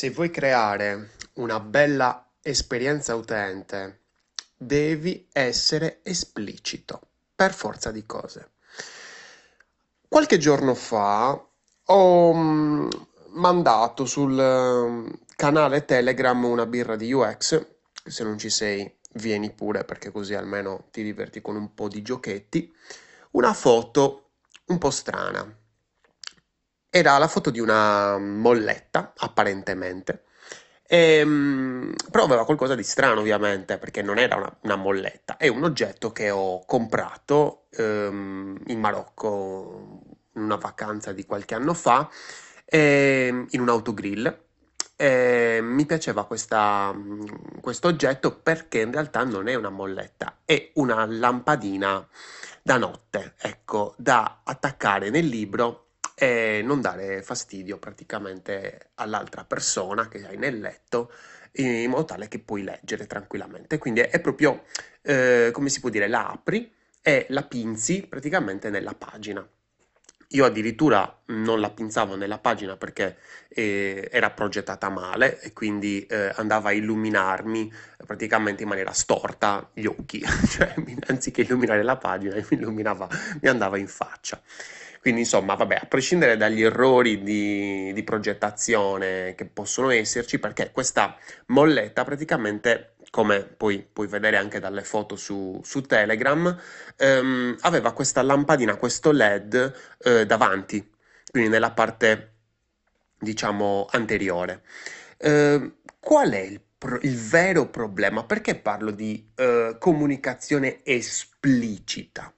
Se vuoi creare una bella esperienza utente, devi essere esplicito, per forza di cose. Qualche giorno fa ho mandato sul canale Telegram Una Birra di UX, se non ci sei vieni pure perché così almeno ti diverti con un po' di giochetti, una foto un po' strana. Era la foto di una molletta, apparentemente, però aveva qualcosa di strano ovviamente, perché non era una molletta, è un oggetto che ho comprato in Marocco in una vacanza di qualche anno fa, in un autogrill. Mi piaceva questo oggetto perché in realtà non è una molletta, è una lampadina da notte, ecco, da attaccare nel libro e non dare fastidio praticamente all'altra persona che hai nel letto, in modo tale che puoi leggere tranquillamente. Quindi è proprio, come si può dire, la apri e la pinzi praticamente nella pagina. Io addirittura non la pinzavo nella pagina perché era progettata male e quindi andava a illuminarmi praticamente in maniera storta gli occhi, cioè anziché illuminare la pagina mi andava in faccia. Quindi insomma, vabbè, a prescindere dagli errori di progettazione che possono esserci, perché questa molletta praticamente, come poi puoi vedere anche dalle foto su Telegram, aveva questa lampadina, questo LED davanti, quindi nella parte, diciamo, anteriore. Qual è il vero problema? Perché parlo di comunicazione esplicita?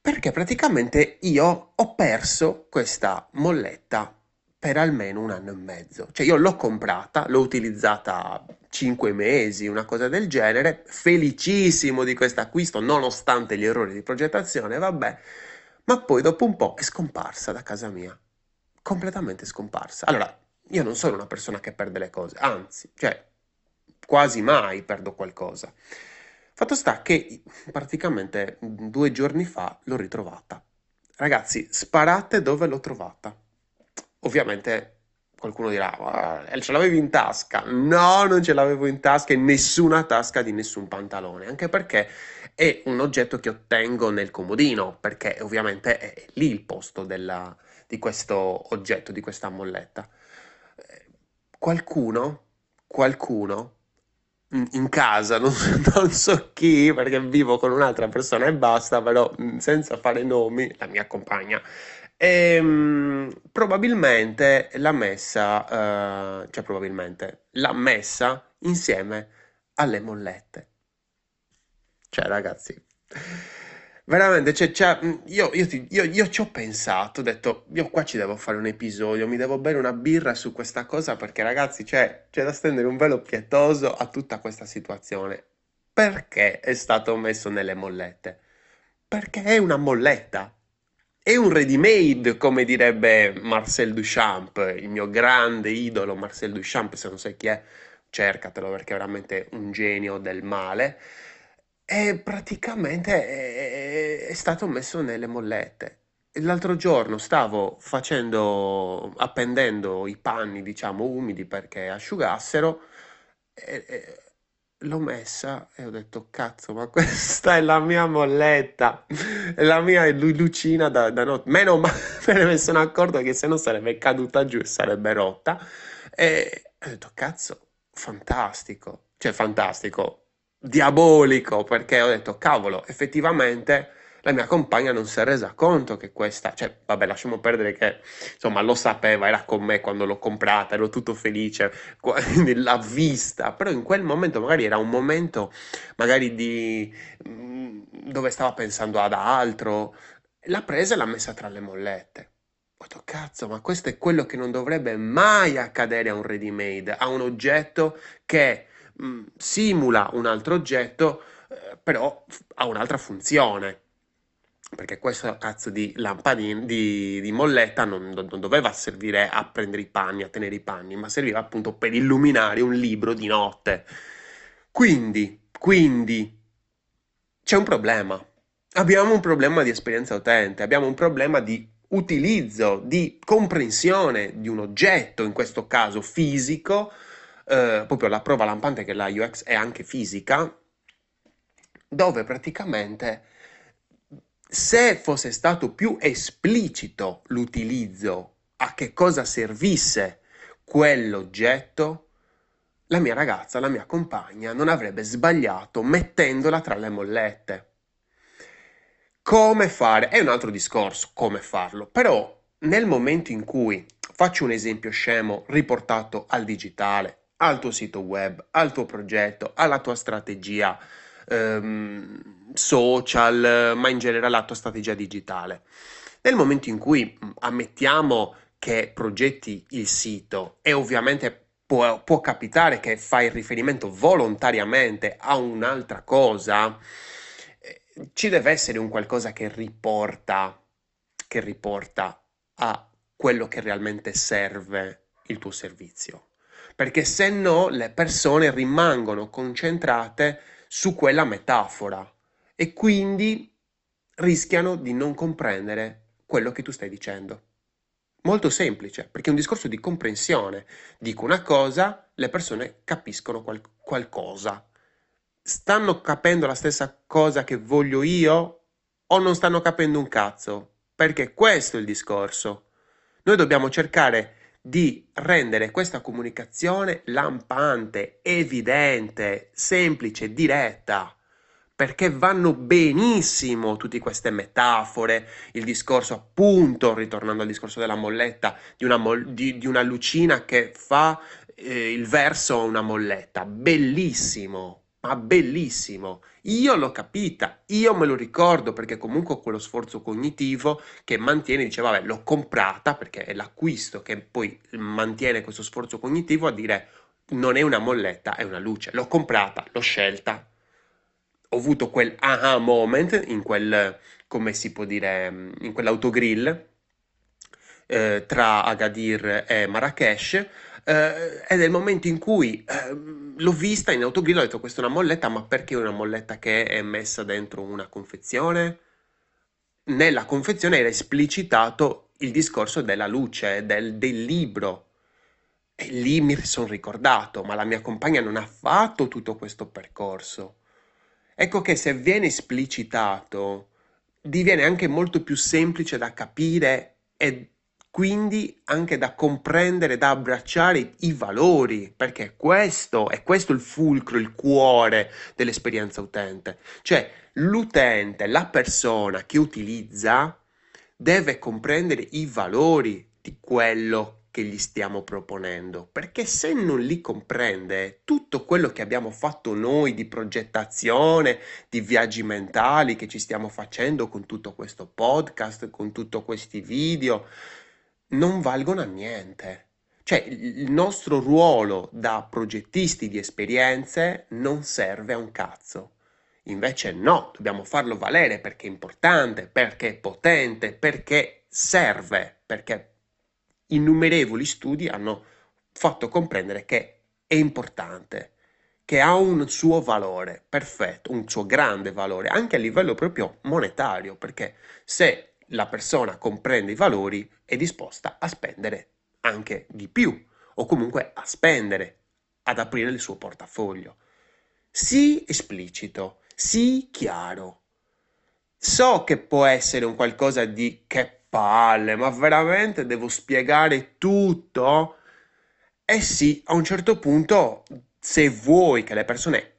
Perché praticamente io ho perso questa molletta per almeno un anno e mezzo. Cioè io l'ho comprata, l'ho utilizzata 5 mesi, una cosa del genere, felicissimo di questo acquisto, nonostante gli errori di progettazione, vabbè, ma poi dopo un po' è scomparsa da casa mia, completamente scomparsa. Allora, io non sono una persona che perde le cose, anzi, cioè quasi mai perdo qualcosa. Fatto sta che praticamente 2 giorni fa l'ho ritrovata. Ragazzi, sparate dove l'ho trovata. Ovviamente qualcuno dirà, ce l'avevi in tasca. No, non ce l'avevo in tasca, in nessuna tasca di nessun pantalone. Anche perché è un oggetto che ottengo nel comodino, perché ovviamente è lì il posto di questo oggetto, di questa molletta. Qualcuno in casa, non so chi, perché vivo con un'altra persona e basta, però senza fare nomi, la mia compagna, probabilmente l'ha messa, insieme alle mollette. Cioè ragazzi, veramente, io ci ho pensato, ho detto, io qua ci devo fare un episodio, mi devo bere una birra su questa cosa perché ragazzi c'è da stendere un velo pietoso a tutta questa situazione. Perché è stato messo nelle mollette? Perché è una molletta, è un ready-made, come direbbe Marcel Duchamp, il mio grande idolo Marcel Duchamp, se non sai chi è cercatelo perché è veramente un genio del male. E praticamente è stato messo nelle mollette. L'altro giorno stavo appendendo i panni, diciamo, umidi perché asciugassero, e l'ho messa e ho detto, cazzo, ma questa è la mia molletta, è la mia lucina da notte. Meno male, me ne sono accorto che se no sarebbe caduta giù e sarebbe rotta. E ho detto, cazzo, fantastico, cioè fantastico. Diabolico, perché ho detto cavolo, effettivamente la mia compagna non si è resa conto che questa, cioè vabbè, lasciamo perdere che insomma lo sapeva, era con me quando l'ho comprata, ero tutto felice, l'ha vista, però in quel momento magari era un momento magari dove stava pensando ad altro, l'ha presa e l'ha messa tra le mollette. Ho detto cazzo, ma questo è quello che non dovrebbe mai accadere a un ready made, a un oggetto che simula un altro oggetto, però ha un'altra funzione, perché questo cazzo di lampadina, di molletta non doveva servire a prendere i panni, a tenere i panni, ma serviva appunto per illuminare un libro di notte. Quindi c'è un problema, abbiamo un problema di esperienza utente, abbiamo un problema di utilizzo, di comprensione di un oggetto, in questo caso fisico, proprio la prova lampante che la UX è anche fisica, dove praticamente se fosse stato più esplicito l'utilizzo, a che cosa servisse quell'oggetto, la mia ragazza, la mia compagna, non avrebbe sbagliato mettendola tra le mollette. Come fare? È un altro discorso come farlo, però nel momento in cui, faccio un esempio scemo riportato al digitale, al tuo sito web, al tuo progetto, alla tua strategia social, ma in generale alla tua strategia digitale, nel momento in cui ammettiamo che progetti il sito e ovviamente può capitare che fai riferimento volontariamente a un'altra cosa, ci deve essere un qualcosa che riporta a quello che realmente serve il tuo servizio, perché se no le persone rimangono concentrate su quella metafora e quindi rischiano di non comprendere quello che tu stai dicendo. Molto semplice, perché è un discorso di comprensione. Dico una cosa, le persone capiscono qualcosa. Stanno capendo la stessa cosa che voglio io o non stanno capendo un cazzo? Perché questo è il discorso. Noi dobbiamo cercare di rendere questa comunicazione lampante, evidente, semplice, diretta, perché vanno benissimo tutte queste metafore, il discorso appunto, ritornando al discorso della molletta, di una lucina che fa il verso a una molletta, bellissimo, ma bellissimo, io l'ho capita, io me lo ricordo perché comunque ho quello sforzo cognitivo che mantiene, dice vabbè l'ho comprata, perché è l'acquisto che poi mantiene questo sforzo cognitivo a dire non è una molletta, è una luce, l'ho comprata, l'ho scelta. Ho avuto quel aha moment in quel, come si può dire, in quell'autogrill tra Agadir e Marrakech, è nel momento in cui l'ho vista in autogrill, ho detto questa è una molletta, ma perché una molletta che è messa dentro una confezione? Nella confezione era esplicitato il discorso della luce, del libro. E lì mi sono ricordato, ma la mia compagna non ha fatto tutto questo percorso. Ecco che se viene esplicitato diviene anche molto più semplice da capire e quindi anche da comprendere, da abbracciare i valori, perché questo è il fulcro, il cuore dell'esperienza utente. Cioè l'utente, la persona che utilizza deve comprendere i valori di quello che gli stiamo proponendo, perché se non li comprende, tutto quello che abbiamo fatto noi di progettazione, di viaggi mentali che ci stiamo facendo con tutto questo podcast, con tutti questi video, non valgono a niente. Cioè il nostro ruolo da progettisti di esperienze non serve a un cazzo. Invece no, dobbiamo farlo valere perché è importante, perché è potente, perché serve, perché innumerevoli studi hanno fatto comprendere che è importante, che ha un suo valore, perfetto, un suo grande valore, anche a livello proprio monetario, perché se la persona comprende i valori è disposta a spendere anche di più, o comunque a spendere, ad aprire il suo portafoglio. Sii esplicito, sii chiaro. So che può essere un qualcosa di che palle, ma veramente devo spiegare tutto? Eh sì, a un certo punto, se vuoi che le persone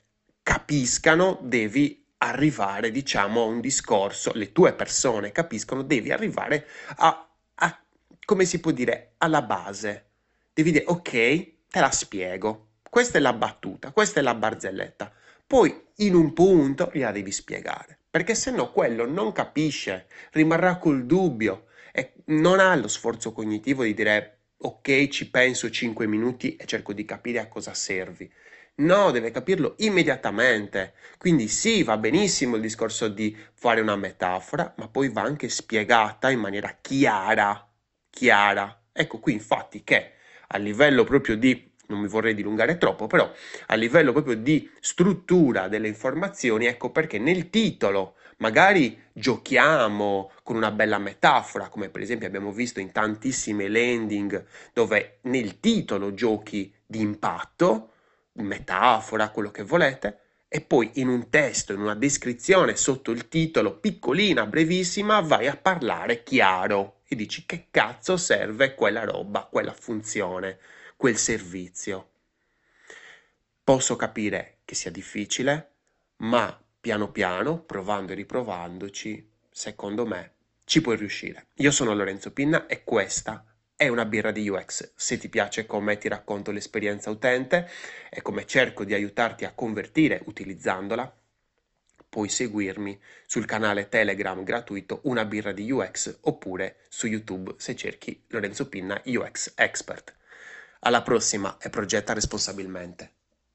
capiscano, devi arrivare, diciamo, a un discorso, le tue persone capiscono, devi arrivare a come si può dire, alla base. Devi dire, ok, te la spiego, questa è la battuta, questa è la barzelletta, poi in un punto gliela devi spiegare. Perché se no quello non capisce, rimarrà col dubbio e non ha lo sforzo cognitivo di dire ok, ci penso 5 minuti e cerco di capire a cosa servi. No, deve capirlo immediatamente. Quindi sì, va benissimo il discorso di fare una metafora, ma poi va anche spiegata in maniera chiara. Ecco qui infatti che a livello proprio di non mi vorrei dilungare troppo, però a livello proprio di struttura delle informazioni, ecco perché nel titolo magari giochiamo con una bella metafora, come per esempio abbiamo visto in tantissime landing dove nel titolo giochi di impatto, metafora, quello che volete, e poi in un testo, in una descrizione sotto il titolo, piccolina, brevissima, vai a parlare chiaro e dici che cazzo serve quella roba, quella funzione, quel servizio. Posso capire che sia difficile, ma piano piano, provando e riprovandoci, secondo me ci puoi riuscire. Io sono Lorenzo Pinna e questa è una birra di UX. Se ti piace come ti racconto l'esperienza utente e come cerco di aiutarti a convertire utilizzandola, puoi seguirmi sul canale Telegram gratuito Una Birra di UX oppure su YouTube se cerchi Lorenzo Pinna UX Expert. Alla prossima e progetta responsabilmente.